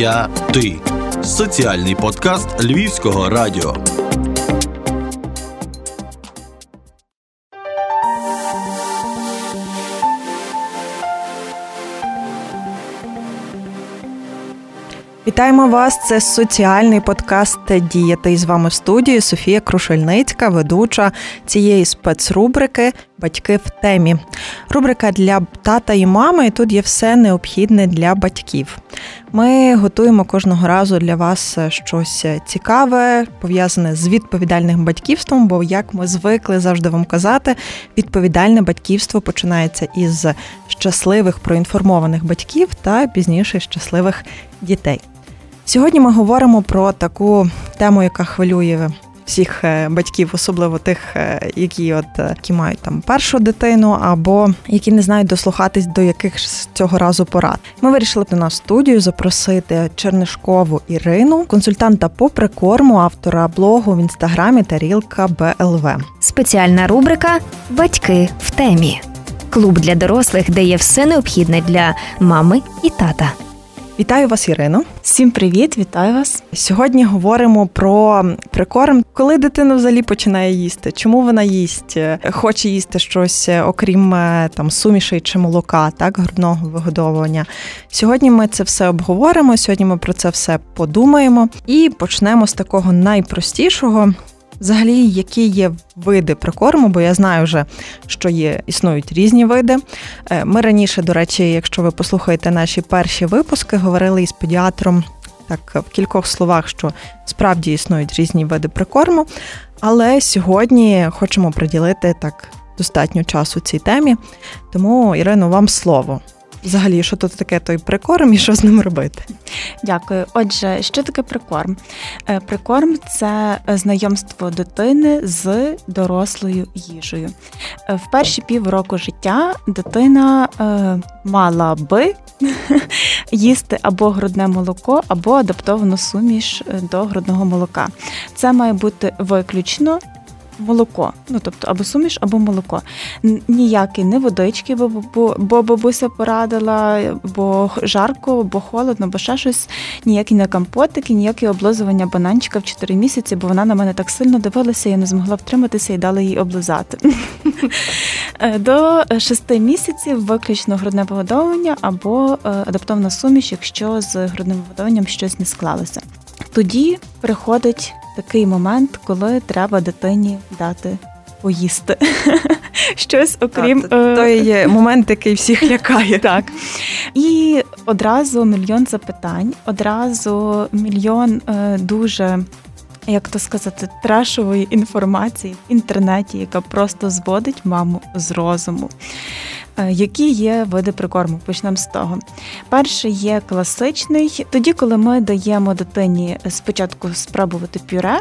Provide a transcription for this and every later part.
Я, ти. Соціальний подкаст Львівського радіо. Вітаємо вас, це соціальний подкаст «Діяти». І з вами в студії Софія Крушельницька, ведуча цієї спецрубрики «Батьки в темі». Рубрика для тата і мами, і тут є все необхідне для батьків. Ми готуємо кожного разу для вас щось цікаве, пов'язане з відповідальним батьківством, бо, як ми звикли завжди вам казати, відповідальне батьківство починається із щасливих, проінформованих батьків та пізніше щасливих дітей. Сьогодні ми говоримо про таку тему, яка хвилює всіх батьків, особливо тих, які мають там першу дитину або які не знають дослухатись до яких цього разу порад. Ми вирішили до нас в студію запросити Чернишкову Ірину, консультанта по прикорму, автора блогу в інстаграмі «Тарілка БЛВ». Спеціальна рубрика «Батьки в темі». Клуб для дорослих, де є все необхідне для мами і тата. Вітаю вас, Ірино. Всім привіт, вітаю вас. Сьогодні говоримо про прикорм. Коли дитина взагалі починає їсти? Чому вона їсть? Хоче їсти щось, окрім там сумішей чи молока, так, грудного вигодовування. Сьогодні ми це все обговоримо, сьогодні ми про це все подумаємо. І почнемо з такого найпростішого. Взагалі, які є види прикорму, бо я знаю вже, що є, існують різні види. Ми раніше, до речі, якщо ви послухаєте наші перші випуски, говорили із педіатром так в кількох словах, що справді існують різні види прикорму, але сьогодні хочемо приділити так достатньо часу цій темі. Тому, Ірино, вам слово. Взагалі, що тут таке той прикорм і що з ним робити? Дякую. Отже, що таке прикорм? Прикорм – це знайомство дитини з дорослою їжею. В перші півроку життя дитина мала би їсти або грудне молоко, або адаптовану суміш до грудного молока. Це має бути виключно молоко, тобто або суміш, або молоко. Ніякі не водички, бо бабуся порадила, бо жарко, бо холодно, бо ще щось, ніякі не компотики, ніякі облизування бананчика в 4 місяці, бо вона на мене так сильно дивилася, я не змогла втриматися і дала їй облизати. До 6 місяців виключно грудне вигодовування або адаптована суміш, якщо з грудним вигодовуванням щось не склалося. Тоді приходить такий момент, коли треба дитині дати поїсти щось, окрім... Той момент, який всіх лякає. Так. І одразу мільйон запитань, одразу мільйон дуже, як то сказати, трешової інформації в інтернеті, яка просто зводить маму з розуму. Які є види прикорму? Почнемо з того. Перший є класичний. Тоді, коли ми даємо дитині спочатку спробувати пюре.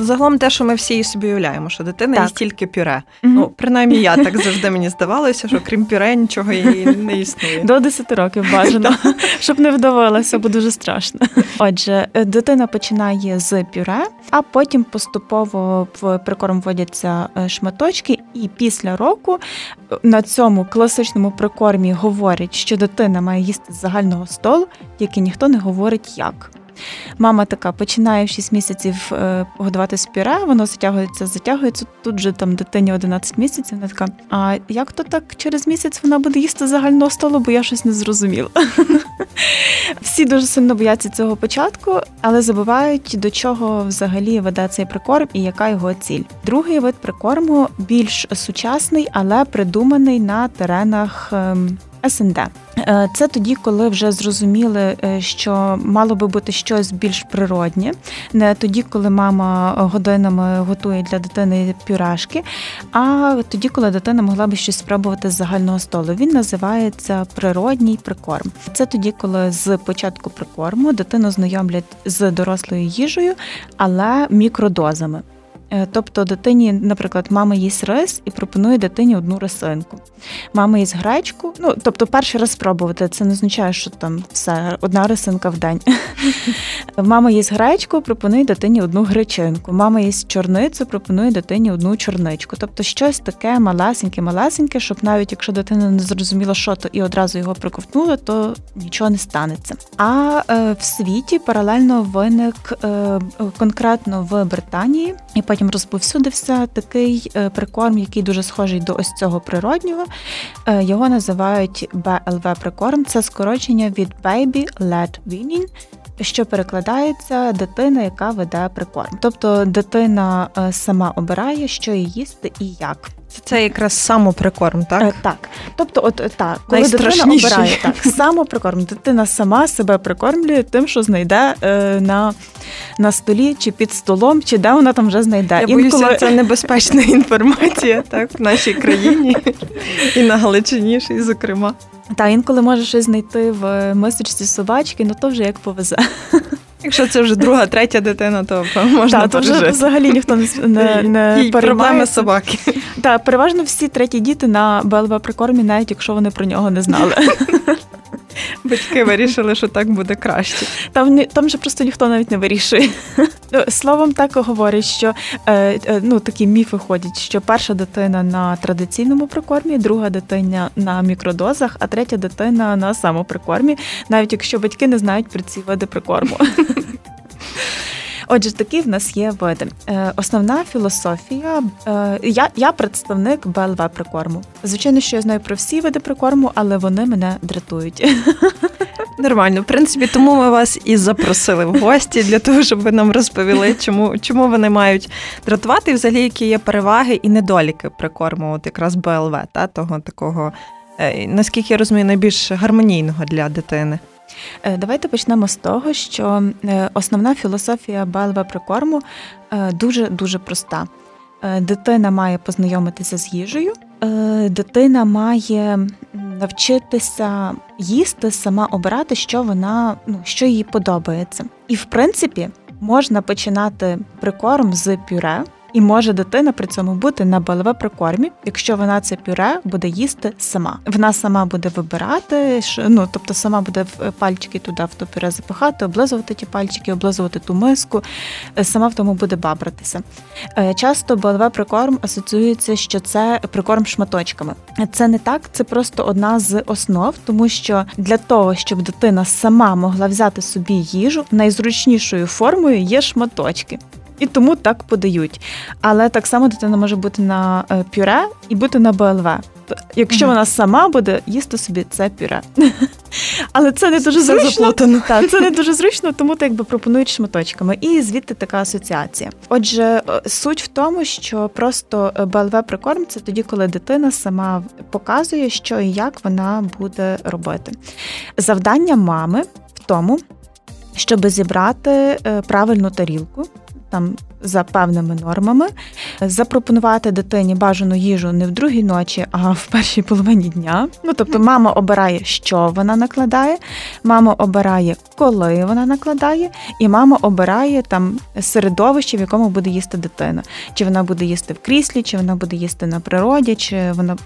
Загалом те, що ми всі собі уявляємо, що дитина їсть тільки пюре. Mm-hmm. Принаймні я так завжди мені здавалося, що крім пюре нічого її не існує. До 10 років бажано, щоб не вдавалося, бо дуже страшно. Отже, дитина починає з пюре, а потім поступово в прикорм вводяться шматочки, і після року на цьому класичному прикормі говорять, що дитина має їсти з загального столу, тільки ніхто не говорить як. Мама така починає в 6 місяців годувати з пюре, воно затягується, тут же там дитині 11 місяців, вона така, а як то так через місяць вона буде їсти з загального столу, бо я щось не зрозуміла. Всі дуже сильно бояться цього початку, але забувають, до чого взагалі веде цей прикорм і яка його ціль. Другий вид прикорму більш сучасний, але придуманий на теренах СНД. Це тоді, коли вже зрозуміли, що мало би бути щось більш природнє. Не тоді, коли мама годинами готує для дитини пюрешки, а тоді, коли дитина могла би щось спробувати з загального столу. Він називається природній прикорм. Це тоді, коли з початку прикорму дитину знайомлять з дорослою їжею, але мікродозами. Тобто дитині, наприклад, мама їсть рис і пропонує дитині одну рисинку. Мама їсть гречку, ну, тобто перший раз спробувати, це не означає, що там все, одна рисинка в день. Мама їсть гречку, пропонує дитині одну гречинку. Мама їсть чорницю, пропонує дитині одну чорничку. Тобто щось таке малесеньке-малесеньке, щоб навіть якщо дитина не зрозуміла, що то, і одразу його проковтнула, то нічого не станеться. А в світі паралельно виник, конкретно в Британії, і потім розповсюдився такий прикорм, який дуже схожий до ось цього природнього. Його називають БЛВ-прикорм. Це скорочення від Baby Led Weaning, що перекладається дитина, яка веде прикорм. Тобто дитина сама обирає, що їй їсти і як. Це якраз самоприкорм, так? Так. Тобто, коли дитина обирає, самоприкорм. Дитина сама себе прикормлює тим, що знайде на столі, чи під столом, чи де вона там вже знайде. Я боюся, це небезпечна інформація, так, в нашій країні і на Галичині, і зокрема. Та інколи може щось знайти в мисочці собачки, ну то вже як повезе. Якщо це вже друга, третя дитина, то можна пережити. Так, то вже взагалі ніхто не проблеми собаки. Так, переважно всі треті діти на БЛВ-прикормі, навіть якщо вони про нього не знали. Батьки вирішили, що так буде краще. Там же просто ніхто навіть не вирішує. Словом, так говорять, що такі міфи ходять, що перша дитина на традиційному прикормі, друга дитина на мікродозах, а третя дитина на самоприкормі, навіть якщо батьки не знають про ці види прикорму. Отже, такі в нас є види. Основна філософія, я представник БЛВ-прикорму. Звичайно, що я знаю про всі види прикорму, але вони мене дратують. Нормально. В принципі, тому ми вас і запросили в гості, для того, щоб ви нам розповіли, чому вони мають дратувати, і взагалі, які є переваги і недоліки прикорму, от якраз БЛВ, та, того такого, наскільки я розумію, найбільш гармонійного для дитини. Давайте почнемо з того, що основна філософія БЛВ-прикорму дуже-дуже проста. Дитина має познайомитися з їжею, дитина має навчитися їсти, сама обирати, що їй подобається. І, в принципі, можна починати прикорм з пюре, і може дитина при цьому бути на БЛВ-прикормі, якщо вона це пюре буде їсти сама. Вона сама буде вибирати, тобто сама буде пальчики туди в то пюре запихати, облизувати ті пальчики, облизувати ту миску, сама в тому буде бабратися. Часто БЛВ-прикорм асоціюється, що це прикорм шматочками. Це не так, це просто одна з основ, тому що для того, щоб дитина сама могла взяти собі їжу, найзручнішою формою є шматочки. І тому так подають. Але так само дитина може бути на пюре і бути на БЛВ. Якщо вона сама буде їсти собі це пюре. Але це не дуже зручно. Це не дуже зручно, тому так пропонують шматочками. І звідти така асоціація. Отже, суть в тому, що просто БЛВ-прикорм – це тоді, коли дитина сама показує, що і як вона буде робити. Завдання мами в тому, щоб зібрати правильну тарілку, там за певними нормами, запропонувати дитині бажану їжу не в другій ночі, а в першій половині дня. Тобто мама обирає, що вона накладає, мама обирає, коли вона накладає, і мама обирає там середовище, в якому буде їсти дитина. Чи вона буде їсти в кріслі, чи вона буде їсти на природі, чи вона,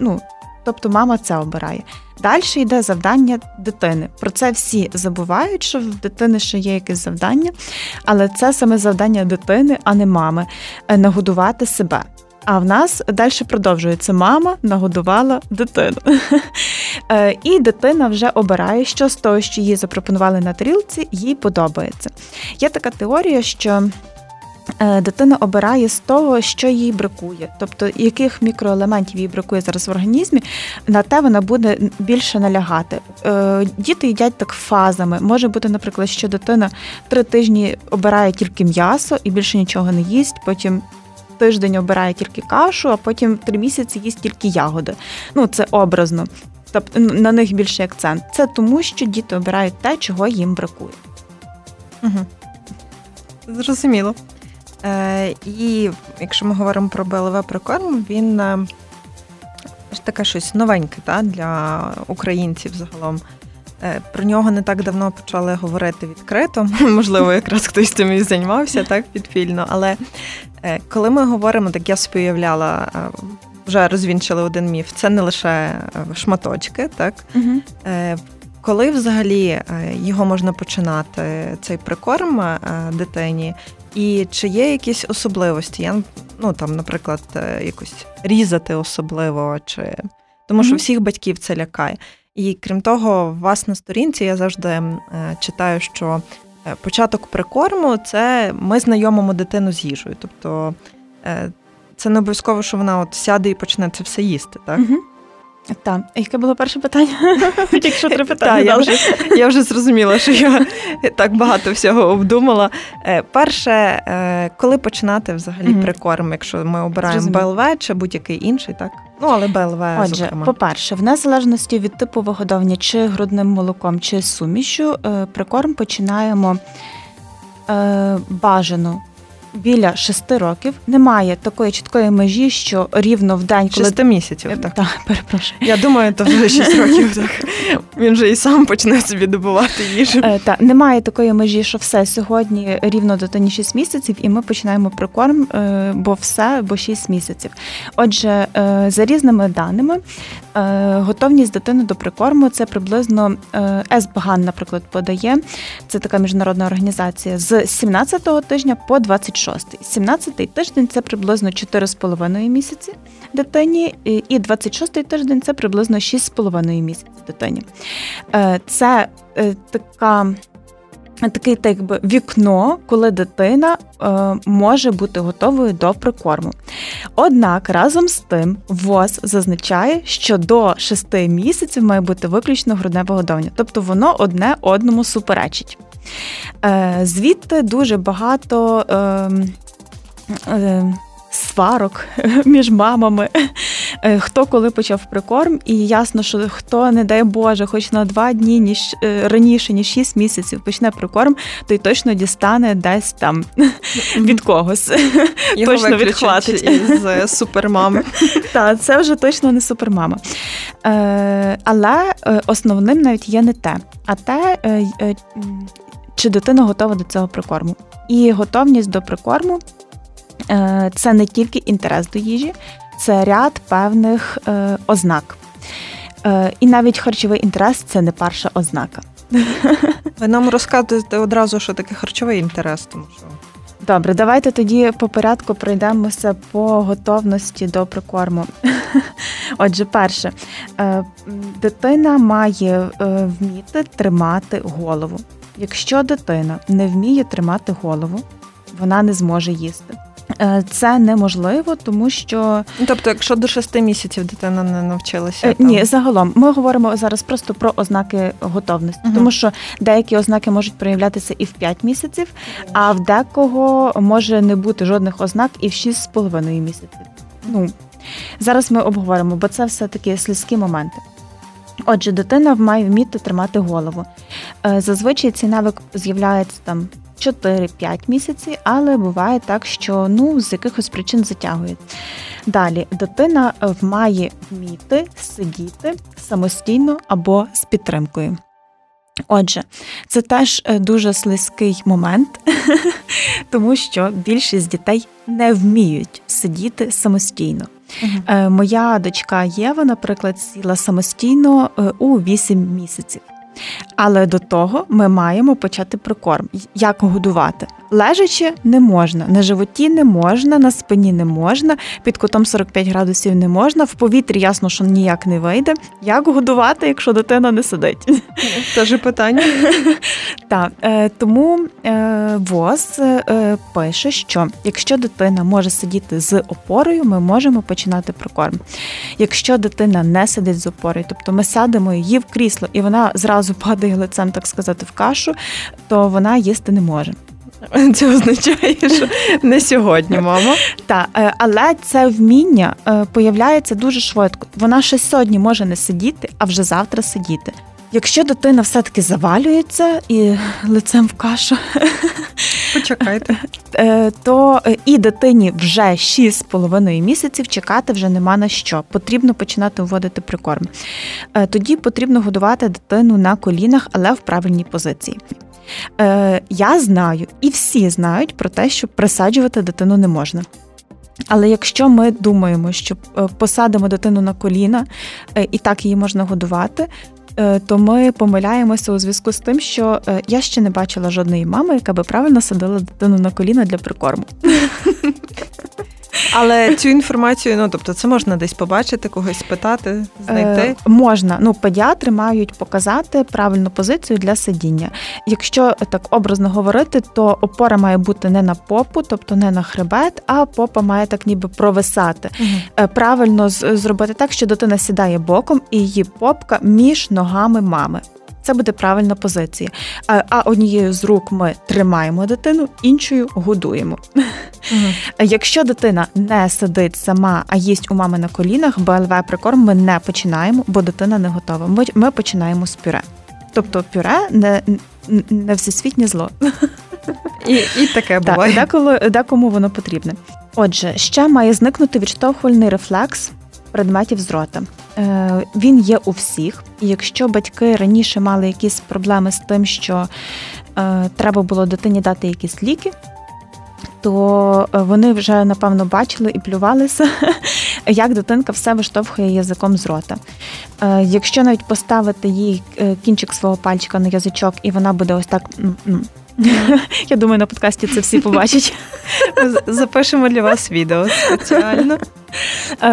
тобто мама це обирає. Далі йде завдання дитини. Про це всі забувають, що в дитини ще є якесь завдання, але це саме завдання дитини, а не мами – нагодувати себе. А в нас далі продовжується «мама нагодувала дитину». І дитина вже обирає, що з того, що їй запропонували на тарілці, їй подобається. Є така теорія, що дитина обирає з того, що їй бракує, тобто яких мікроелементів їй бракує зараз в організмі, на те вона буде більше налягати. Діти їдять так фазами. Може бути, наприклад, що дитина 3 тижні обирає тільки м'ясо і більше нічого не їсть, потім тиждень обирає тільки кашу, а потім 3 місяці їсть тільки ягоди. Це образно, тобто на них більший акцент. Це тому, що діти обирають те, чого їм бракує. Угу. Зрозуміло. І якщо ми говоримо про БЛВ-прикорм, він таке щось новеньке, та, для українців загалом. Про нього не так давно почали говорити відкрито. Можливо, якраз хтось цим і займався так підпільно. Але коли ми говоримо, так я собі уявляла, вже розвінчили один міф. Це не лише шматочки, так? Угу. Коли взагалі його можна починати, цей прикорм дитині? І чи є якісь особливості? Я, там, наприклад, якось різати особливо, чи тому що всіх батьків це лякає. І крім того, у вас на сторінці я завжди читаю, що початок прикорму – це ми знайомимо дитину з їжею. Тобто це не обов'язково, що вона от сяде і почне це все їсти, так? Угу. Так. Яке було перше питання? Якщо 3 питання. Я вже зрозуміла, що я так багато всього обдумала. Перше, коли починати взагалі прикорм, якщо ми обираємо БЛВ чи будь-який інший, так? Але БЛВ, отже, зокрема. По-перше, в незалежності від типу вигодовання, чи грудним молоком, чи сумішю, прикорм починаємо бажано біля 6 років. Немає такої чіткої межі, що рівно в день... 6 місяців, так? Так, перепрошую. Я думаю, то вже 6 років, так. Він же і сам почне собі добувати їжу. Так, немає такої межі, що все, сьогодні рівно дитині 6 місяців, і ми починаємо прикорм, бо 6 місяців. Отже, за різними даними, готовність дитини до прикорму, це приблизно, ESOGAN, наприклад, подає, це така міжнародна організація, з 17-го тижня по 26-й. 17-й тиждень – це приблизно 4,5 місяці дитині, і 26-й тиждень – це приблизно 6,5 місяці дитині. Це таке вікно, коли дитина може бути готовою до прикорму. Однак, разом з тим, ВОЗ зазначає, що до 6 місяців має бути виключно грудне вигодовування. Тобто воно одне одному суперечить. Звідти дуже багато сварок між мамами, хто коли почав прикорм, і ясно, що хто, не дай Боже, хоч на 2 дні раніше, ніж 6 місяців почне прикорм, то й точно дістане десь там від когось. Його точно відхватить із супермами. Так, це вже точно не супермама. Але основним навіть є не те, а те, чи дитина готова до цього прикорму. І готовність до прикорму – це не тільки інтерес до їжі, це ряд певних ознак. І навіть харчовий інтерес – це не перша ознака. Ви нам розказуєте одразу, що таке харчовий інтерес. Тому що... Добре, давайте тоді по порядку пройдемося по готовності до прикорму. Отже, перше. Дитина має вміти тримати голову. Якщо дитина не вміє тримати голову, вона не зможе їсти. Це неможливо, тому що... Тобто, якщо до 6 місяців дитина не навчилася... Там... Ні, загалом. Ми говоримо зараз просто про ознаки готовності, тому що деякі ознаки можуть проявлятися і в 5 місяців, а в декого може не бути жодних ознак і в 6,5 місяців. Зараз ми обговоримо, бо це все-таки слизькі моменти. Отже, дитина має вміти тримати голову. Зазвичай цей навик з'являється там 4-5 місяців, але буває так, що з якихось причин затягує. Далі, дитина має вміти сидіти самостійно або з підтримкою. Отже, це теж дуже слизький момент, тому що більшість дітей не вміють сидіти самостійно. Моя дочка Єва, наприклад, сіла самостійно у 8 місяців. Але до того ми маємо почати прикорм. Як годувати? Лежачи не можна, на животі не можна, на спині не можна, під кутом 45 градусів не можна, в повітрі ясно, що ніяк не вийде. Як годувати, якщо дитина не сидить? Це ж питання. Так, тому ВОЗ пише, що якщо дитина може сидіти з опорою, ми можемо починати прикорм. Якщо дитина не сидить з опорою, тобто ми садимо її в крісло, і вона зразу падає лицем, так сказати, в кашу, то вона їсти не може. Це означає, що не сьогодні, мамо. Так, але це вміння появляється дуже швидко. Вона ще сьогодні може не сидіти, а вже завтра сидіти. Якщо дитина все-таки завалюється і лицем в кашу, почекайте, то і дитині вже 6,5 місяців чекати вже нема на що. Потрібно починати вводити прикорм. Тоді потрібно годувати дитину на колінах, але в правильній позиції. Я знаю, і всі знають про те, що присаджувати дитину не можна. Але якщо ми думаємо, що посадимо дитину на коліна, і так її можна годувати, то ми помиляємося у зв'язку з тим, що я ще не бачила жодної мами, яка би правильно садила дитину на коліна для прикорму. Але цю інформацію, тобто це можна десь побачити, когось спитати, знайти? Можна. Педіатри мають показати правильну позицію для сидіння. Якщо так образно говорити, то опора має бути не на попу, тобто не на хребет, а попа має так ніби провисати. Угу. Правильно зробити так, що дитина сідає боком і її попка між ногами мами. Це буде правильна позиція. А однією з рук ми тримаємо дитину, іншою годуємо. Угу. Якщо дитина не сидить сама, а їсть у мами на колінах, БЛВ-прикорм ми не починаємо, бо дитина не готова. Ми починаємо з пюре. Тобто пюре не всесвітнє зло. І таке буває. Так, декому воно потрібне. Отже, ще має зникнути відштовхувальний рефлекс предметів з рота. Він є у всіх. І якщо батьки раніше мали якісь проблеми з тим, що треба було дитині дати якісь ліки, то вони вже, напевно, бачили і плювалися, як дитинка все виштовхує язиком з рота. Якщо навіть поставити їй кінчик свого пальчика на язичок, і вона буде ось так... Я думаю, на подкасті це всі побачать. Запишемо для вас відео спеціально.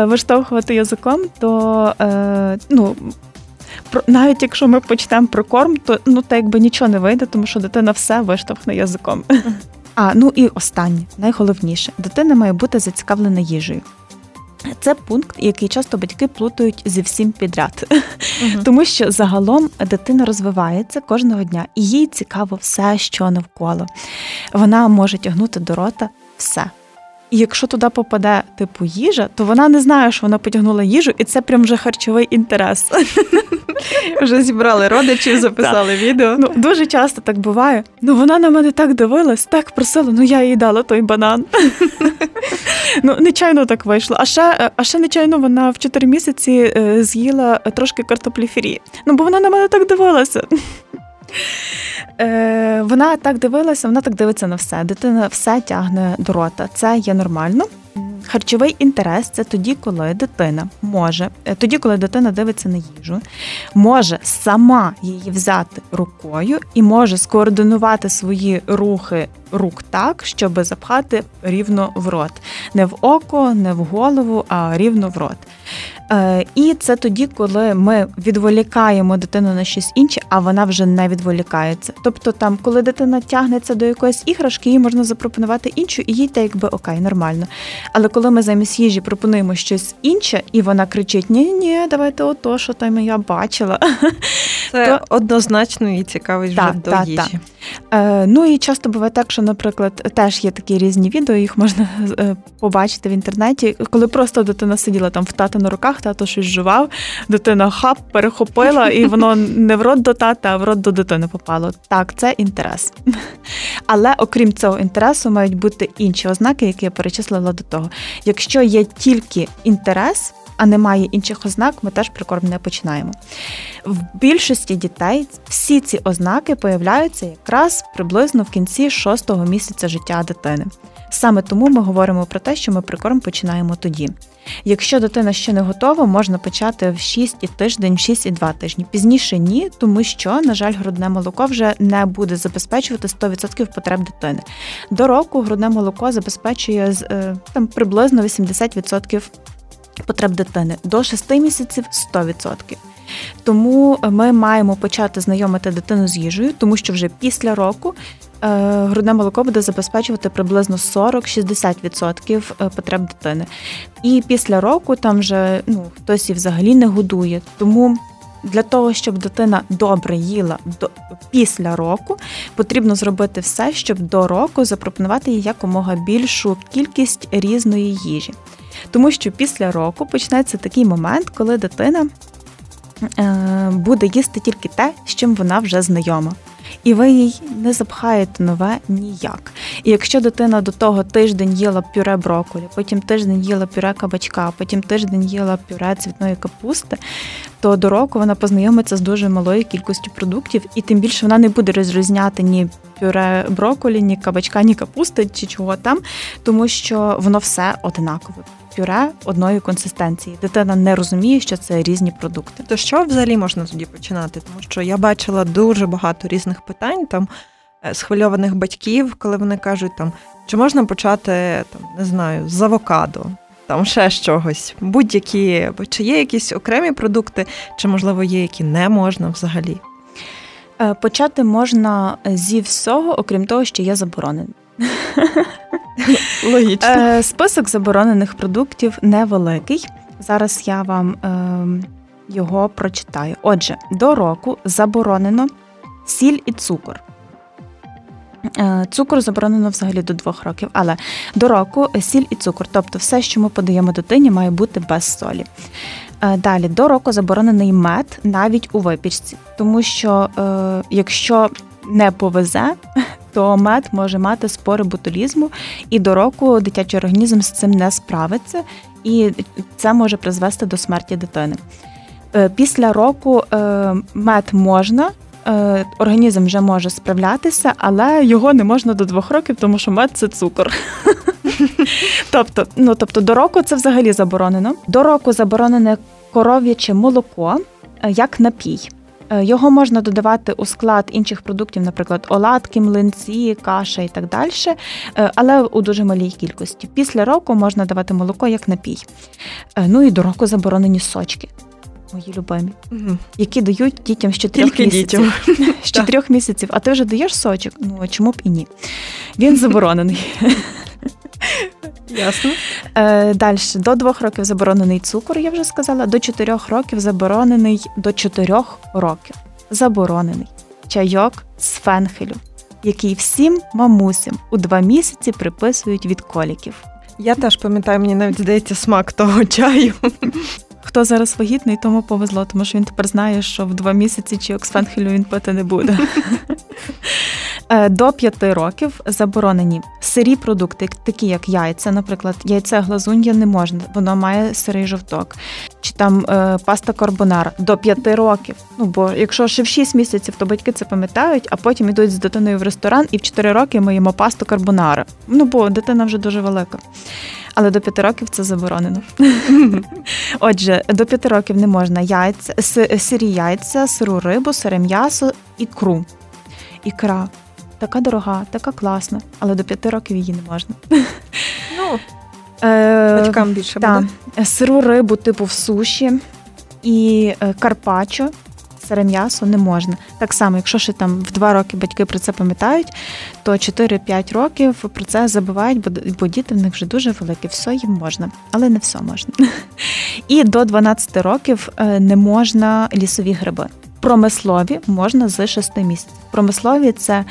Виштовхувати язиком, то навіть якщо ми почнемо про корм, то так якби нічого не вийде, тому що дитина все виштовхне язиком. І останнє, найголовніше. Дитина має бути зацікавлена їжею. Це пункт, який часто батьки плутають зі всім підряд. Угу. Тому що загалом дитина розвивається кожного дня, і їй цікаво все, що навколо. Вона може тягнути до рота все. І якщо туди попаде, їжа, то вона не знає, що вона потягнула їжу, і це прям вже харчовий інтерес. Вже зібрали родичів, записали відео. Дуже часто так буває. Вона на мене так дивилась, так просила, я їй дала той банан. Нечайно так вийшло. А ще нечайно вона в 4 місяці з'їла трошки картоплі фрі. Бо вона на мене так дивилася. Вона так дивилася, вона так дивиться на все. Дитина все тягне до рота. Це є нормально. Харчовий інтерес – це тоді, коли дитина дивиться на їжу, може сама її взяти рукою і може скоординувати свої рухи рук так, щоб запхати рівно в рот. Не в око, не в голову, а рівно в рот. І це тоді, коли ми відволікаємо дитину на щось інше, а вона вже не відволікається. Тобто там, коли дитина тягнеться до якоїсь іграшки, їй можна запропонувати іншу, і їй окей, нормально. Але коли ми замість їжі пропонуємо щось інше, і вона кричить: ні, давайте ото, що там я бачила. Це однозначно її цікавить вже до їжі. І часто буває так, що, наприклад, теж є такі різні відео, їх можна побачити в інтернеті, коли просто дитина сиділа там в тата на руках, тато щось жував, дитина перехопила, і воно не в рот до тата, а в рот до дитини попало. Так, це інтерес. Але окрім цього інтересу мають бути інші ознаки, які я перечислила до того. Якщо є тільки інтерес, а немає інших ознак, ми теж прикорм не починаємо. В більшості дітей всі ці ознаки появляються якраз приблизно в кінці 6-го місяця життя дитини. Саме тому ми говоримо про те, що ми прикорм починаємо тоді. Якщо дитина ще не готова, можна почати в 6 тиждень, в 6,2 тижні. Пізніше ні, тому що, на жаль, грудне молоко вже не буде забезпечувати 100% потреб дитини. До року грудне молоко забезпечує приблизно 80% потреб дитини. До 6 місяців – 100%. Тому ми маємо почати знайомити дитину з їжею, тому що вже після року грудне молоко буде забезпечувати приблизно 40-60% потреб дитини. І після року там вже хтось і взагалі не годує. Тому для того, щоб дитина добре їла після року, потрібно зробити все, щоб до року запропонувати їй якомога більшу кількість різної їжі. Тому що після року почнеться такий момент, коли дитина буде їсти тільки те, з чим вона вже знайома. І ви їй не запхаєте нове ніяк. І якщо дитина до того тиждень їла пюре брокколі, потім тиждень їла пюре кабачка, потім тиждень їла пюре цвітної капусти, то до року вона познайомиться з дуже малою кількістю продуктів, і тим більше вона не буде розрізняти ні пюре брокколі, ні кабачка, ні капусти, чи чого там, тому що воно все однакове. Пюре одної консистенції. Дитина не розуміє, що це різні продукти. То що взагалі можна тоді починати? Тому що я бачила дуже багато різних питань, там, схвильованих батьків, коли вони кажуть, там, чи можна почати, там, не знаю, з авокадо, там ще з чогось, будь-які, чи є якісь окремі продукти, чи, можливо, є, які не можна взагалі? Почати можна зі всього, окрім того, що є заборонено. Логічно. Список заборонених продуктів невеликий. Зараз я вам його прочитаю. Отже, до року заборонено сіль і цукор. Цукор заборонено взагалі до 2 років, але до року сіль і цукор, тобто все, що ми подаємо дитині, має бути без солі. Далі, до року заборонений мед навіть у випічці, тому що якщо не повезе, то мед може мати спори ботулізму, і до року дитячий організм з цим не справиться, і це може призвести до смерті дитини. Після року мед можна, організм вже може справлятися, але його не можна до 2 років, тому що мед – це цукор. Тобто до року це взагалі заборонено. До року заборонене коров'яче молоко як напій. Його можна додавати у склад інших продуктів, наприклад, оладки, млинці, каша і так далі, але у дуже малій кількості. Після року можна давати молоко як напій. Ну і до року заборонені сочки, мої любимі, які дають дітям ще 3 місяців. З 4 місяців, а ти вже даєш сочок? Ну, а чому б і ні? Він заборонений. Ясно. Далі, до 2 років заборонений цукор, я вже сказала, до 4 років заборонений, до 4 років заборонений чайок з фенхелю, який всім мамусям у 2 місяці приписують від коліків. Я теж пам'ятаю, мені навіть здається смак того чаю. Хто зараз вагітний, тому повезло, тому що він тепер знає, що в 2 місяці чайок з фенхелю він пити не буде. До 5 років заборонені сирі продукти, такі як яйця, наприклад, яйце глазун'я не можна, воно має сирий жовток. Чи там паста карбонара до 5 років. Ну, бо якщо ще в 6 місяців, то батьки це пам'ятають, а потім йдуть з дитиною в ресторан, і в 4 роки ми їмо пасту карбонара. Ну, бо дитина вже дуже велика. Але до 5 років це заборонено. Отже, до 5 років не можна яйця, сирі яйця, сиру рибу, сире м'ясо, ікру. Ікра. Така дорога, така класна, але до 5 років її не можна. Ну, батькам більше буде. Сиру рибу типу в суші і карпаччо, сире м'ясо не можна. Так само, якщо ще там в 2 роки батьки про це пам'ятають, то 4-5 років про це забувають, бо діти в них вже дуже великі. Все їм можна, але не все можна. І до 12 років не можна лісові гриби. Промислові можна з 6 місяців. Промислові – це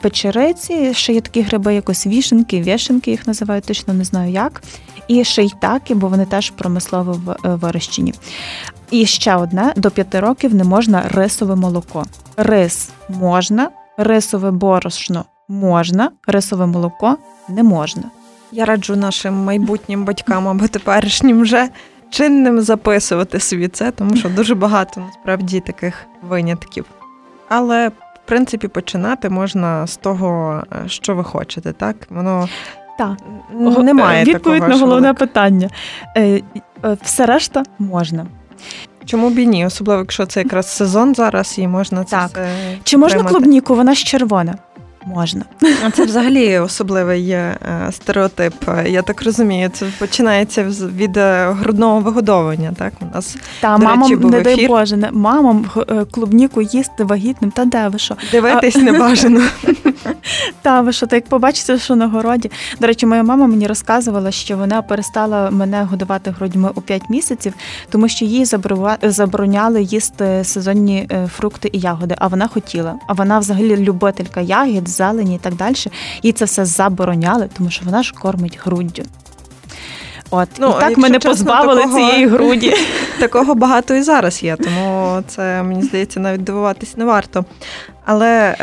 печериці, ще є такі гриби, якось вішенки, вішенки їх називають, точно не знаю як. І шейтаки, бо вони теж промислово вирощені. І ще одне, до 5 років не можна рисове молоко. Рис можна, рисове борошно можна, рисове молоко не можна. Я раджу нашим майбутнім батькам або теперішнім вже чинним записувати собі це, тому що дуже багато, насправді, таких винятків. Але, в принципі, починати можна з того, що ви хочете, так? Воно немає відповідь такого. Відповідь на головне питання. Все решта можна. Чому б і ні? Особливо, якщо це якраз сезон зараз, і можна це все приймати. Чи можна клубніку? Вона ж червона. Можна. Це взагалі особливий стереотип, я так розумію. Це починається від грудного вигодовування, так? У нас, мамам, речі, не дай Боже, мамам клубніку їсти вагітним, та де ви що? Дивитись не бажано. Та ви що, як побачите, що на городі. До речі, моя мама мені розказувала, що вона перестала мене годувати грудьми у 5 місяців, тому що їй забороняли їсти сезонні фрукти і ягоди, а вона хотіла. А вона взагалі любителька ягід, зелені і так далі. Їй це все забороняли, тому що вона ж кормить груддю. От, і так мене позбавили цієї груді. Такого багато і зараз є, тому це, мені здається, навіть дивуватись не варто. Але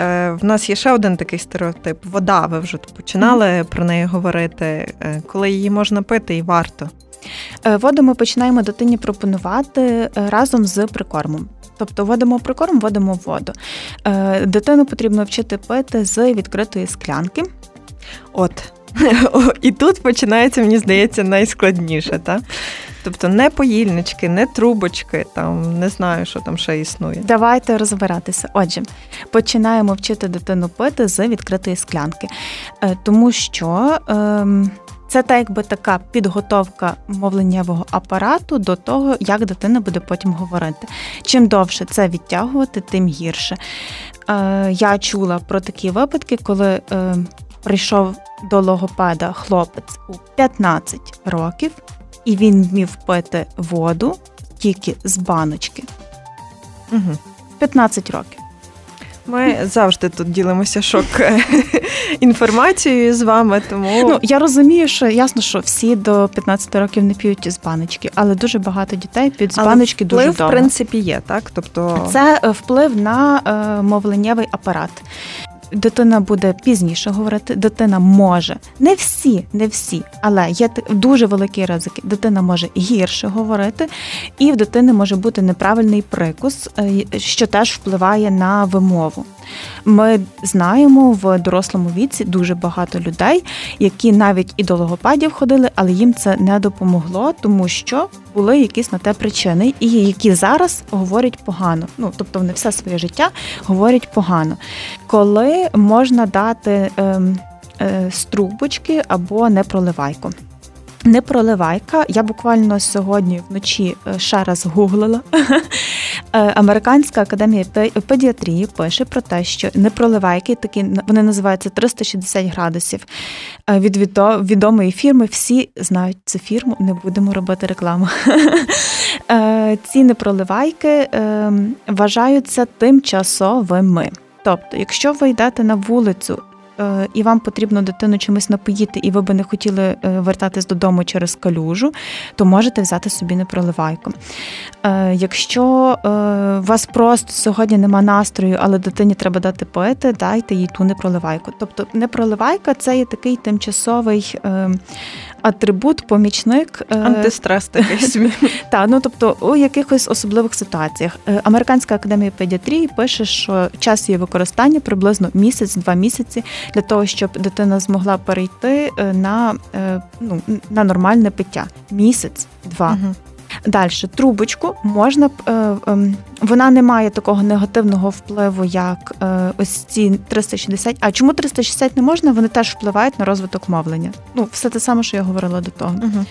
в нас є ще один такий стереотип – вода. Ви вже починали про неї говорити. Коли її можна пити і варто? Воду ми починаємо дитині пропонувати разом з прикормом. Тобто вводимо прикорм, вводимо воду. Дитину потрібно вчити пити з відкритої склянки. От. І тут починається, мені здається, найскладніше, так? Тобто не поїльнички, не трубочки, там не знаю, що там ще існує. Давайте розбиратися. Отже, починаємо вчити дитину пити з відкритої склянки. Тому що це так, якби така підготовка мовленнєвого апарату до того, як дитина буде потім говорити. Чим довше це відтягувати, тим гірше. Я чула про такі випадки, коли прийшов до логопеда хлопець у 15 років, і він вмів пити воду тільки з баночки. 15 років. Ми завжди тут ділимося шок-інформацією з вами, тому... Я розумію, що ясно, що всі до 15 років не п'ють з баночки, але дуже багато дітей п'ють з баночки дуже довго. Але вплив, в принципі, є, так? Тобто... Це вплив на мовленнєвий апарат. Дитина буде пізніше говорити, дитина може, не всі, але є дуже великі ризики. Дитина може гірше говорити, і в дитини може бути неправильний прикус, що теж впливає на вимову. Ми знаємо в дорослому віці дуже багато людей, які навіть і до логопедів ходили, але їм це не допомогло, тому що були якісь на те причини, і які зараз говорять погано. Тобто вони все своє життя говорять погано. Коли можна дати з трубочки або непроливайку? Непроливайка, я буквально сьогодні вночі ще раз гуглила. Американська академія педіатрії пише про те, що непроливайки, такі вони називаються 360 градусів від відомої фірми. Всі знають цю фірму, не будемо робити рекламу. Ці непроливайки вважаються тимчасовими. Тобто, якщо ви йдете на вулицю, і вам потрібно дитину чимось напоїти, і ви би не хотіли вертатись додому через калюжу, то можете взяти собі непроливайку. Якщо у вас просто сьогодні нема настрою, але дитині треба дати пити, дайте їй ту непроливайку. Тобто непроливайка – це є такий тимчасовий атрибут, помічник. Антистрес такий собі. Так, тобто у якихось особливих ситуаціях. Американська академія педіатрії пише, що час її використання приблизно місяць-два місяці, для того, щоб дитина змогла перейти на нормальне пиття. Місяць-два. Угу. Далі, трубочку можна, вона не має такого негативного впливу, як ось ці 360. А чому 360 не можна? Вони теж впливають на розвиток мовлення. Все те саме, що я говорила до того. Угу.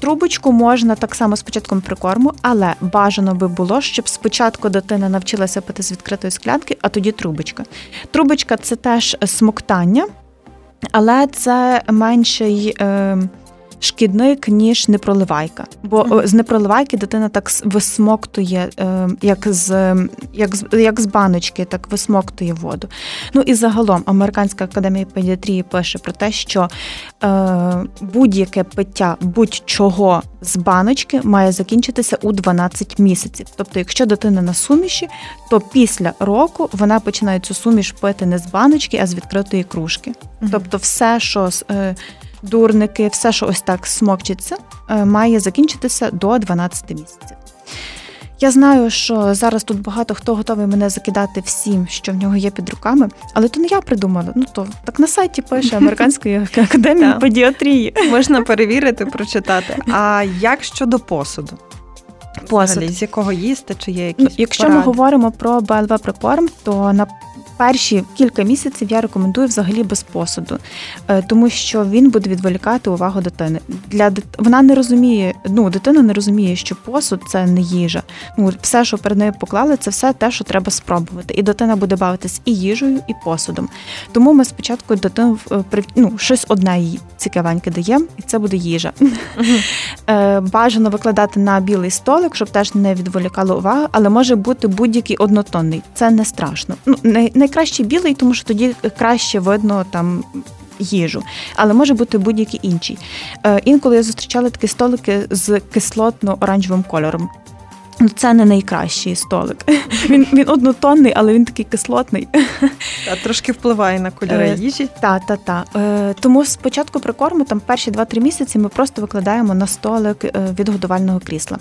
Трубочку можна так само з початком прикорму, але бажано би було, щоб спочатку дитина навчилася пити з відкритої склянки, а тоді трубочка. Трубочка – це теж смоктання, але це менший шкідник, ніж непроливайка. Бо з непроливайки дитина так висмоктує, як з баночки, так висмоктує воду. І загалом Американська академія педіатрії пише про те, що будь-яке пиття будь-чого з баночки має закінчитися у 12 місяців. Тобто, якщо дитина на суміші, то після року вона починає цю суміш пити не з баночки, а з відкритої кружки. Тобто все, що... дурники, все, що ось так смокчиться, має закінчитися до 12 місяців. Я знаю, що зараз тут багато хто готовий мене закидати всім, що в нього є під руками, але то не я придумала. То так на сайті пише Американської академії педіатрії. Можна перевірити, прочитати. А як щодо посуду? Посуд. З якого їсти, чи є якісь поради? Якщо ми говоримо про БЛВ-прикорм, то на перші кілька місяців я рекомендую взагалі без посуду, тому що він буде відволікати увагу дитини. Вона не розуміє, дитина не розуміє, що посуд – це не їжа. Все, що перед нею поклали, це все те, що треба спробувати. І дитина буде бавитись і їжею, і посудом. Тому ми спочатку дитину щось одне їй цікавеньке даємо, і це буде їжа. Бажано викладати на білий столик, щоб теж не відволікало увагу, але може бути будь-який однотонний. Це не страшно. Найкраще білий, тому що тоді краще видно там їжу, але може бути будь-який інший. Інколи я зустрічала такі столики з кислотно-оранжевим кольором. Це не найкращий столик. Він однотонний, але він такий кислотний. Та, трошки впливає на кольори їжі. Так. Тому спочатку прикорму, там перші 2-3 місяці ми просто викладаємо на столик від годувального крісла.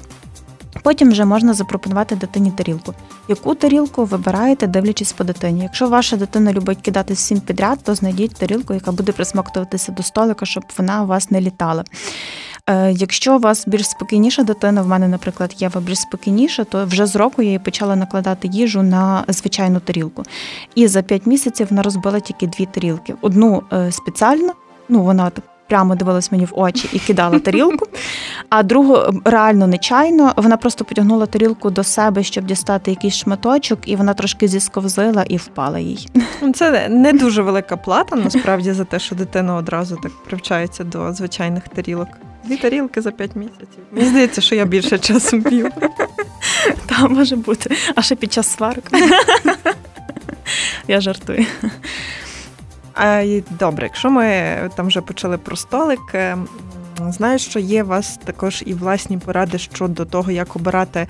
Потім вже можна запропонувати дитині тарілку. Яку тарілку вибираєте, дивлячись по дитині. Якщо ваша дитина любить кидати всім підряд, то знайдіть тарілку, яка буде присмоктуватися до столика, щоб вона у вас не літала. Якщо у вас більш спокійніша дитина, в мене, наприклад, Єва більш спокійніша, то вже з року я їй почала накладати їжу на звичайну тарілку. І за 5 місяців вона розбила тільки 2 тарілки. Одну спеціально, вона так прямо дивилась мені в очі і кидала тарілку, а другу реально нечайно. Вона просто потягнула тарілку до себе, щоб дістати якийсь шматочок, і вона трошки зісковзила і впала їй. Це не дуже велика плата, насправді, за те, що дитина одразу так привчається до звичайних тарілок. 2 тарілки за 5 місяців. Мені здається, що я більше часу б'ю. Так, може бути. А ще під час сварок. Я жартую. Добре, якщо ми там вже почали про столик, знаю, що є у вас також і власні поради щодо того, як обирати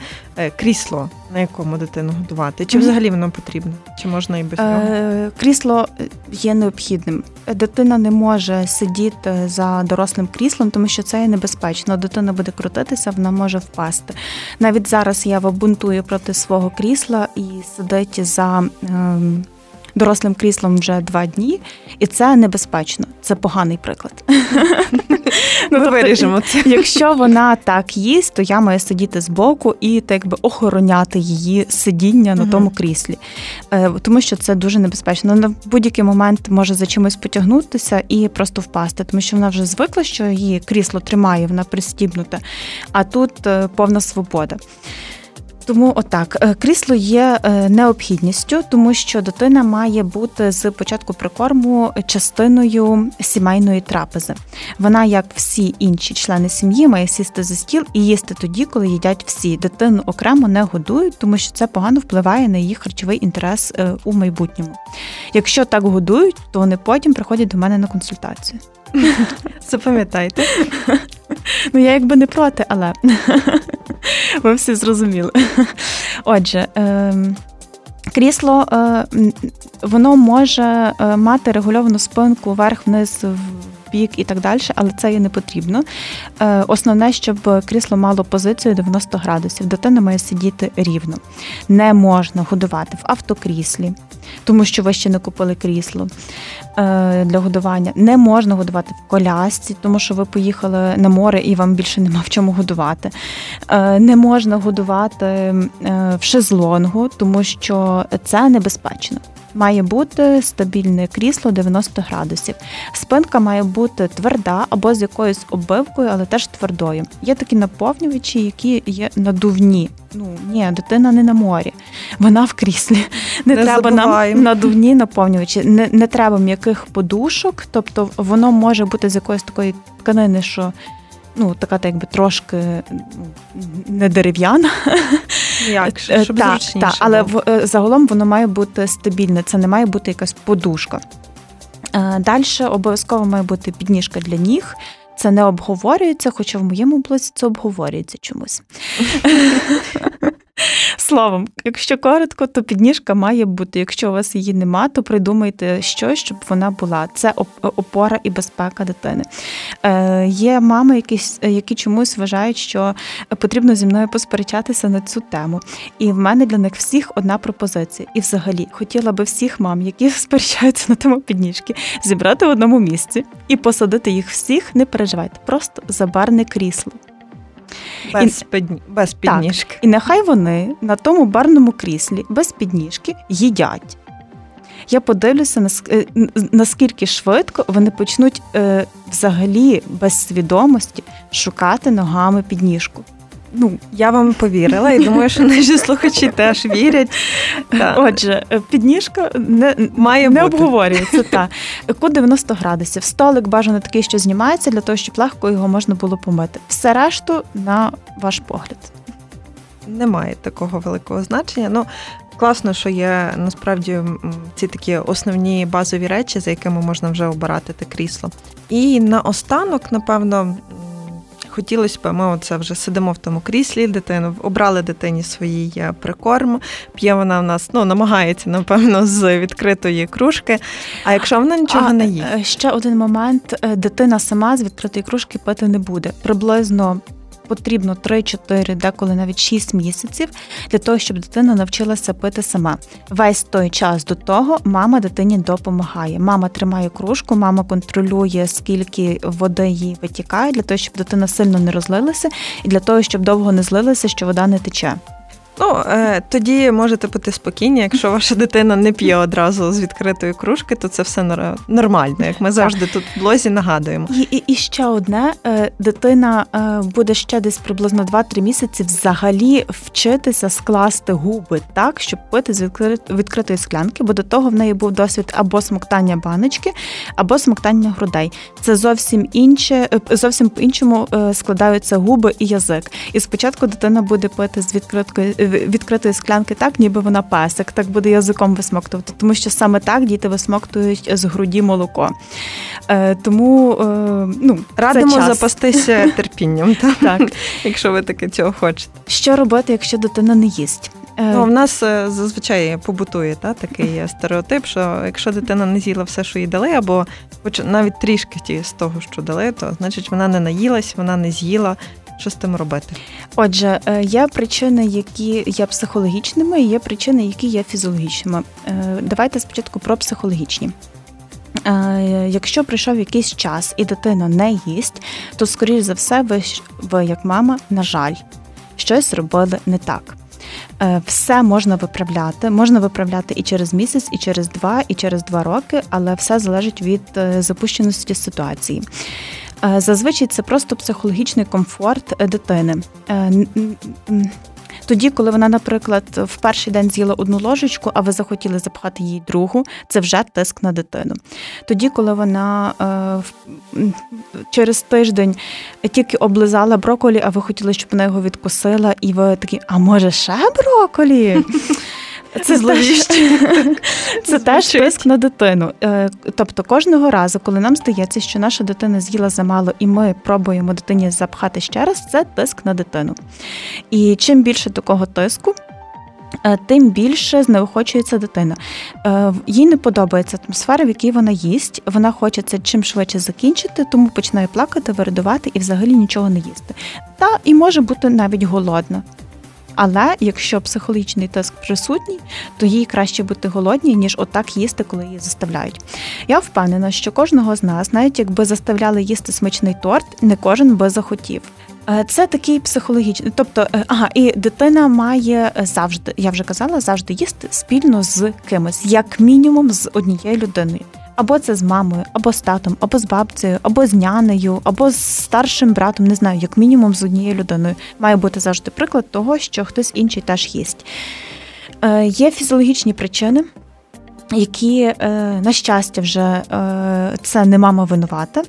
крісло, на якому дитину годувати. Чи взагалі воно потрібно? Чи можна і без нього? Крісло є необхідним. Дитина не може сидіти за дорослим кріслом, тому що це є небезпечно. Дитина буде крутитися, вона може впасти. Навіть зараз Єва бунтує проти свого крісла і сидить за дорослим кріслом вже 2 дні, і це небезпечно. Це поганий приклад. Ми виріжемо це. Якщо вона так їсть, то я маю сидіти збоку і так би охороняти її сидіння на тому кріслі. Тому що це дуже небезпечно. Вона в будь-який момент може за чимось потягнутися і просто впасти, тому що вона вже звикла, що її крісло тримає, вона пристібнута, а тут повна свобода. Тому отак, крісло є необхідністю, тому що дитина має бути з початку прикорму частиною сімейної трапези. Вона, як всі інші члени сім'ї, має сісти за стіл і їсти тоді, коли їдять всі. Дитину окремо не годують, тому що це погано впливає на її харчовий інтерес у майбутньому. Якщо так годують, то вони потім приходять до мене на консультацію. Запам'ятайте. Я якби не проти, але ви всі зрозуміли. Отже, крісло, воно може мати регульовану спинку вверх-вниз, бік і так далі, але це і не потрібно. Основне, щоб крісло мало позицію 90 градусів. Дитина має сидіти рівно. Не можна годувати в автокріслі, тому що ви ще не купили крісло для годування. Не можна годувати в колясці, тому що ви поїхали на море і вам більше нема в чому годувати. Не можна годувати в шезлонгу, тому що це небезпечно. Має бути стабільне крісло 90 градусів. Спинка має бути тверда або з якоюсь оббивкою, але теж твердою. Є такі наповнювачі, які є надувні. Ні, дитина не на морі, вона в кріслі. Не треба нам надувні наповнювачі. Не треба м'яких подушок, тобто воно може бути з якоїсь такої тканини, що така якби трошки не дерев'яна. М'якше, щоб зручніше. Так, але загалом воно має бути стабільне, це не має бути якась подушка. Далі обов'язково має бути підніжка для ніг. Це не обговорюється, хоча в моєму блозі це обговорюється чомусь. Словом, якщо коротко, то підніжка має бути. Якщо у вас її нема, то придумайте щось, щоб вона була. Це опора і безпека дитини. Є мами, які чомусь вважають, що потрібно зі мною посперечатися на цю тему. І в мене для них всіх одна пропозиція. І взагалі, хотіла би всіх мам, які сперечаються на тему підніжки, зібрати в одному місці і посадити їх всіх, не переживайте, просто за барне крісло. Без підніжки. Так, і нехай вони на тому барному кріслі без підніжки їдять. Я подивлюся, наскільки швидко вони почнуть взагалі без свідомості шукати ногами підніжку. Я вам повірила і думаю, що наші слухачі теж вірять. Отже, підніжка не обговорюється. Кут 90 градусів. Столик бажано такий, що знімається, для того, щоб легко його можна було помити. Все решту на ваш погляд. Немає такого великого значення. класно, що є насправді ці такі основні базові речі, за якими можна вже обирати те крісло. І наостанок, напевно, хотілося б, ми оце вже сидимо в тому кріслі, дитину, обрали дитині свій прикорм, п'є вона в нас, намагається, напевно, з відкритої кружки, а якщо вона нічого не їсть? Ще один момент, дитина сама з відкритої кружки пити не буде. Приблизно потрібно 3-4, деколи навіть 6 місяців для того, щоб дитина навчилася пити сама. Весь той час до того мама дитині допомагає. Мама тримає кружку, мама контролює, скільки води їй витікає, для того, щоб дитина сильно не розлилася і для того, щоб довго не злилася, що вода не тече. Тоді можете бути спокійні, якщо ваша дитина не п'є одразу з відкритої кружки, то це все нормально, як ми завжди тут в блозі нагадуємо. І ще одне, дитина буде ще десь приблизно 2-3 місяці взагалі вчитися скласти губи так, щоб пити з відкритої склянки, бо до того в неї був досвід або смоктання баночки, або смоктання грудей. Це зовсім по-іншому складаються губи і язик. І спочатку дитина буде пити з відкритої склянки так, ніби вона песик, так буде язиком висмоктувати, тому що саме так діти висмоктують з груді молоко. Тому радимо запастися терпінням, так, якщо ви таки цього хочете. Що робити, якщо дитина не їсть? В нас зазвичай побутує такий стереотип, що якщо дитина не з'їла все, що їй дали, або навіть трішки з того, що дали, то значить вона не наїлась, вона не з'їла. Що з тим робити? Отже, є причини, які є психологічними, і є причини, які є фізіологічними. Давайте спочатку про психологічні. Якщо пройшов якийсь час і дитина не їсть, то, скоріш за все, ви як мама, на жаль, щось робили не так. Все можна виправляти і через місяць, і через 2, і через 2 роки, але все залежить від запущеності ситуації. Зазвичай це просто психологічний комфорт дитини. Тоді, коли вона, наприклад, в перший день з'їла одну ложечку, а ви захотіли запхати їй другу, це вже тиск на дитину. Тоді, коли вона через тиждень тільки облизала брокколі, а ви хотіли, щоб вона його відкусила, і ви такі, а може ще брокколі? Це теж тиск на дитину. Тобто кожного разу, коли нам здається, що наша дитина з'їла замало, і ми пробуємо дитині запхати ще раз, це тиск на дитину. І чим більше такого тиску, тим більше знеохочується дитина. Їй не подобається атмосфера, в якій вона їсть, вона хоче це чим швидше закінчити, тому починає плакати, виридувати і взагалі нічого не їсти. Та і може бути навіть голодна. Але якщо психологічний тиск присутній, то їй краще бути голодній, ніж отак їсти, коли її заставляють. Я впевнена, що кожного з нас, навіть якби заставляли їсти смачний торт, не кожен би захотів. Це такий психологічний, і дитина має завжди, я вже казала, завжди їсти спільно з кимось, як мінімум з однією людиною. Або це з мамою, або з татом, або з бабцею, або з нянею, або з старшим братом, не знаю, як мінімум з однією людиною. Має бути завжди приклад того, що хтось інший теж їсть. Є фізіологічні причини, які, на щастя, вже це не мама винувата,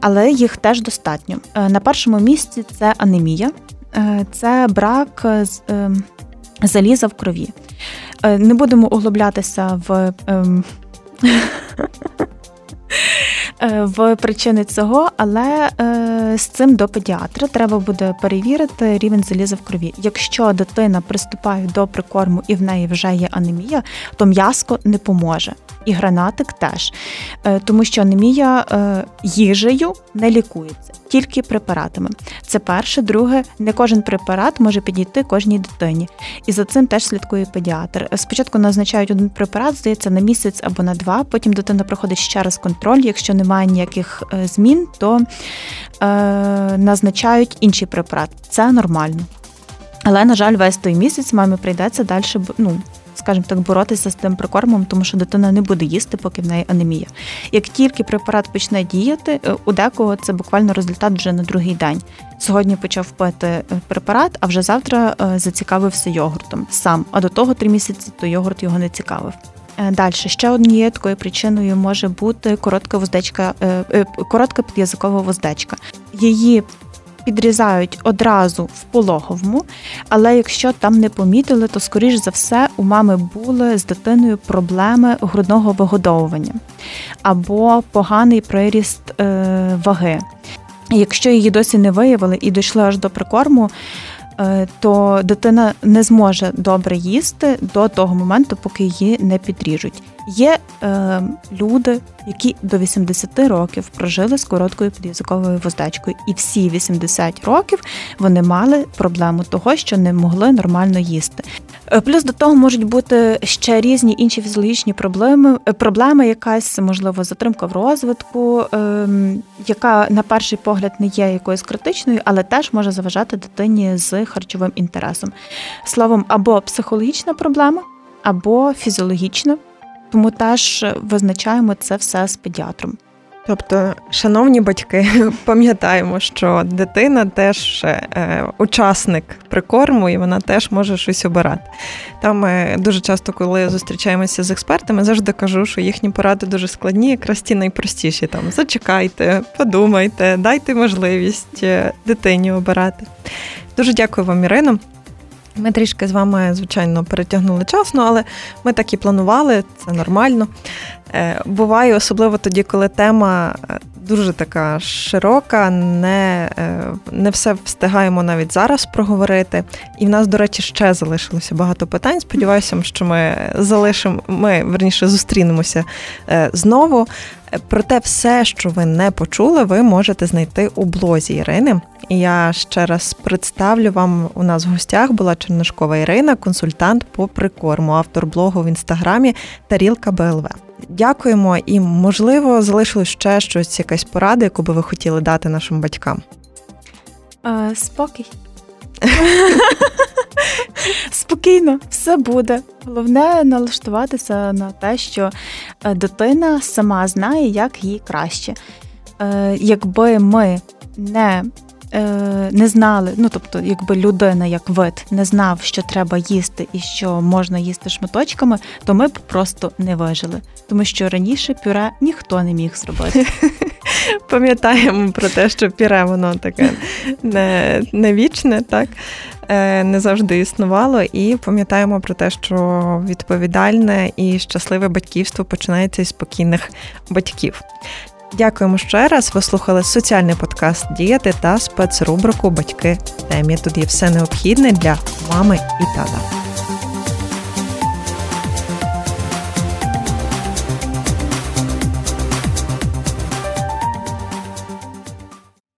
але їх теж достатньо. На першому місці це анемія, це брак заліза в крові. Не будемо углублятися в причини цього, але з цим до педіатра треба буде перевірити рівень заліза в крові. Якщо дитина приступає до прикорму і в неї вже є анемія, то м'яско не поможе. І гранатик теж. Тому що анемія їжею не лікується, тільки препаратами. Це перше. Друге, не кожен препарат може підійти кожній дитині. І за цим теж слідкує педіатр. Спочатку назначають один препарат, здається, на місяць або на 2, потім дитина проходить ще раз контроль. Якщо немає ніяких змін, то назначають інший препарат. Це нормально. Але, на жаль, весь той місяць мамі прийдеться далі, скажімо так, боротися з тим прикормом, тому що дитина не буде їсти, поки в неї анемія. Як тільки препарат почне діяти, у декого це буквально результат вже на другий день. Сьогодні почав пити препарат, а вже завтра зацікавився йогуртом сам. А до того 3 місяці, то йогурт його не цікавив. Далі, ще однією такою причиною може бути коротка під'язикова вуздечка. Її підрізають одразу в пологовому, але якщо там не помітили, то, скоріш за все, у мами були з дитиною проблеми грудного вигодовування або поганий приріст ваги. Якщо її досі не виявили і дійшли аж до прикорму, то дитина не зможе добре їсти до того моменту, поки її не підріжуть. Є люди, які до 80 років прожили з короткою під'язиковою воздечкою, і всі 80 років вони мали проблему того, що не могли нормально їсти. Плюс до того можуть бути ще різні інші фізіологічні проблеми, якась, можливо, затримка в розвитку, яка на перший погляд не є якоюсь критичною, але теж може заважати дитині з харчовим інтересом. Словом, або психологічна проблема, або фізіологічна. Тому теж визначаємо це все з педіатром. Тобто, шановні батьки, пам'ятаємо, що дитина теж учасник прикорму, і вона теж може щось обирати. Там дуже часто, коли зустрічаємося з експертами, завжди кажу, що їхні поради дуже складні, якраз ті найпростіші. Там зачекайте, подумайте, дайте можливість дитині обирати. Дуже дякую вам, Ірино. Ми трішки з вами, звичайно, перетягнули часно, але ми так і планували, це нормально. Буває, особливо тоді, коли тема дуже така широка, не все встигаємо навіть зараз проговорити. І в нас, до речі, ще залишилося багато питань. Сподіваюся, що ми зустрінемося знову. Проте все, що ви не почули, ви можете знайти у блозі Ірини. І я ще раз представлю вам, у нас в гостях була Чернишкова Ірина, консультант по прикорму, автор блогу в Інстаграмі «Тарілка БЛВ». Дякуємо і, можливо, залишилось ще щось, якась порада, яку би ви хотіли дати нашим батькам. Спокій. Спокійно, все буде. Головне налаштуватися на те, що дитина сама знає, як їй краще. Якби ми не знали, якби людина як вид не знав, що треба їсти і що можна їсти шматочками, то ми б просто не вижили. Тому що раніше пюре ніхто не міг зробити. Пам'ятаємо про те, що пюре воно таке не вічне, так? Не завжди існувало, і пам'ятаємо про те, що відповідальне і щасливе батьківство починається із спокійних батьків. Дякуємо ще раз. Ви слухали соціальний подкаст «Діяти» та спецрубрику «Батьки в темі». Тут є все необхідне для мами і тата.